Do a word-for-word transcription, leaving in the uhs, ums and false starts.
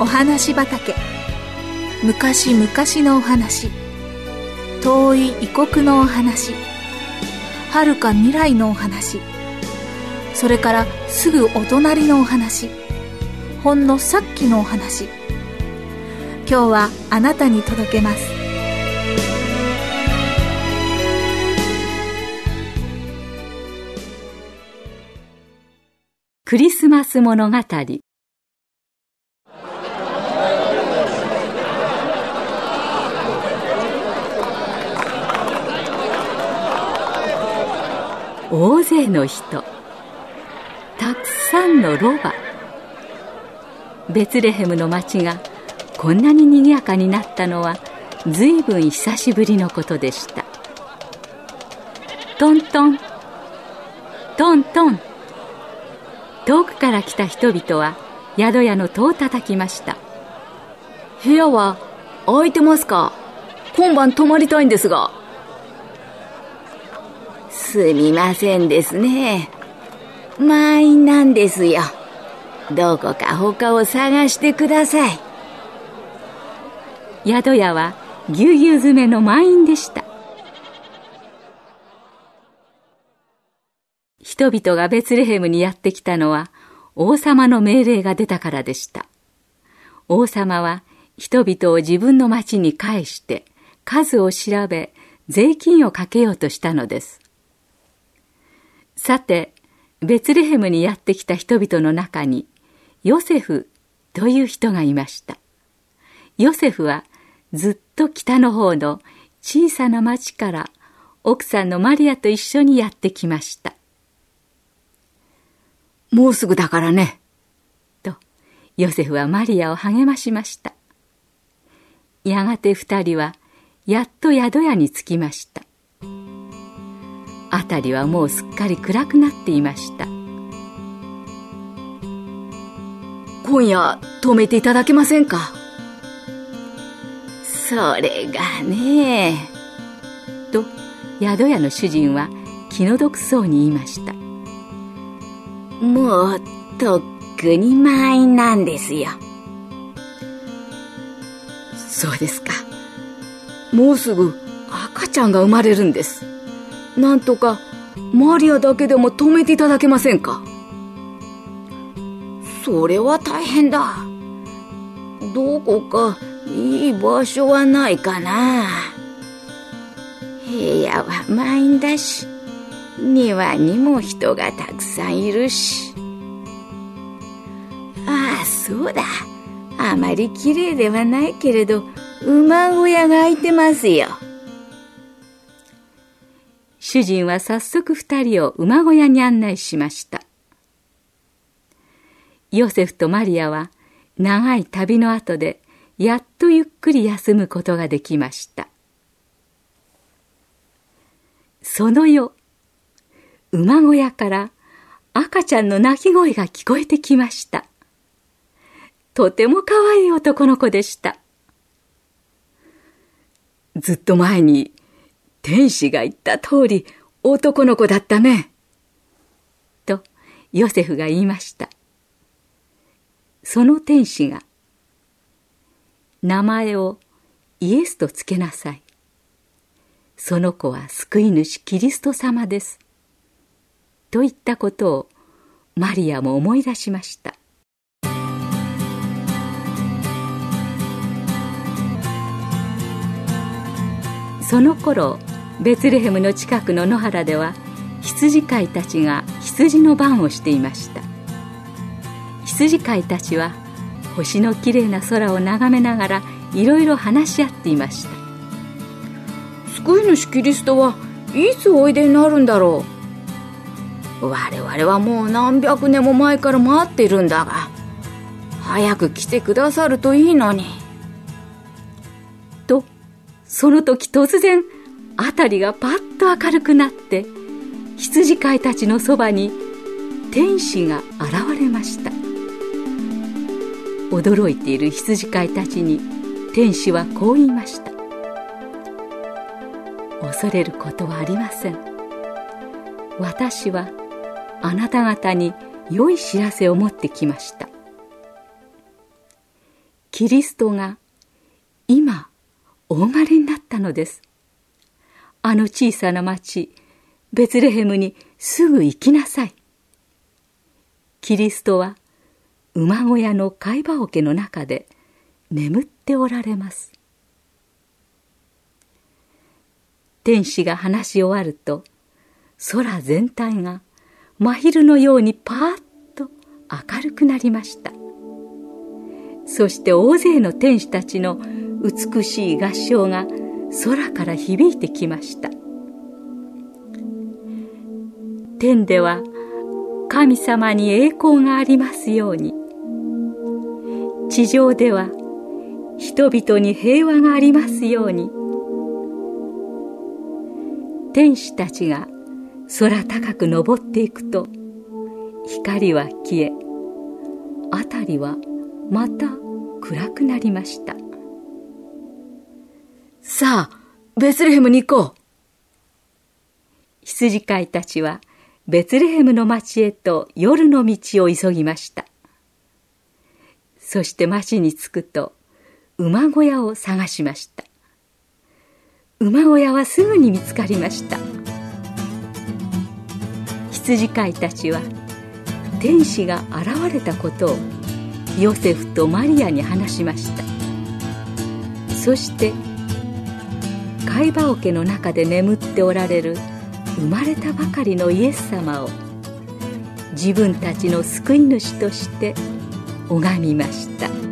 お話畑。昔々のお話、遠い異国のお話、遥か未来のお話、それからすぐお隣のお話、ほんのさっきのお話。今日はあなたに届けます。クリスマス物語。大勢の人、たくさんのロバ。ベツレヘムの町がこんなに賑やかになったのは随分久しぶりのことでした。トントントントン、遠くから来た人々は宿屋の戸を叩きました。部屋は空いてますか？今晩泊まりたいんですが。すみませんですね、満員なんですよ。どこか他を探してください。宿屋はぎゅうぎゅう詰めの満員でした。人々がベツレヘムにやってきたのは王様の命令が出たからでした。王様は人々を自分の町に返して数を調べ税金をかけようとしたのです。さて、ベツレヘムにやってきた人々の中にヨセフという人がいました。ヨセフはずっと北の方の小さな町から奥さんのマリアと一緒にやってきました。もうすぐだからね、とヨセフはマリアを励ましました。やがて二人はやっと宿屋に着きました。あたりはもうすっかり暗くなっていました。今夜泊めていただけませんか？それがね、と宿屋の主人は気の毒そうに言いました。もうとっくに満員なんですよ。そうですか。もうすぐ赤ちゃんが生まれるんです。なんとかマリアだけでも泊めていただけませんか？それは大変だ。どこかいい場所はないかな。部屋は満員だし、庭にも人がたくさんいるし。ああ、そうだ。あまり綺麗ではないけれど、馬小屋が空いてますよ。主人は早速二人を馬小屋に案内しました。ヨセフとマリアは長い旅の後でやっとゆっくり休むことができました。その夜、馬小屋から赤ちゃんの泣き声が聞こえてきました。とても可愛い男の子でした。ずっと前に天使が言った通り男の子だったね、とヨセフが言いました。その天使が、名前をイエスとつけなさい。その子は救い主キリスト様です。と言ったことをマリアも思い出しました。その頃、ベツレヘムの近くの野原では羊飼いたちが羊の番をしていました。羊飼いたちは星のきれいな空を眺めながらいろいろ話し合っていました。救い主キリストはいつおいでになるんだろう。我々はもう何百年も前から待っているんだが、早く来てくださるといいのに。その時突然、あたりがパッと明るくなって、羊飼いたちのそばに天使が現れました。驚いている羊飼いたちに天使はこう言いました。恐れることはありません。私はあなた方に良い知らせを持ってきました。キリストが今お生まれになったのです。あの小さな町、ベツレヘムにすぐ行きなさい。キリストは馬小屋の飼い葉桶の中で眠っておられます。天使が話し終わると、空全体が真昼のようにパーッと明るくなりました。そして大勢の天使たちの美しい合唱が空から響いてきました。天では神様に栄光がありますように、地上では人々に平和がありますように。天使たちが空高く登っていくと、光は消え、あたりはまた暗くなりました。さあ、ベツレヘムに行こう。羊飼いたちはベツレヘムの町へと夜の道を急ぎました。そして町に着くと馬小屋を探しました。馬小屋はすぐに見つかりました。羊飼いたちは天使が現れたことをヨセフとマリアに話しました。そして飼い葉桶の中で眠っておられる生まれたばかりのイエス様を自分たちの救い主として拝みました。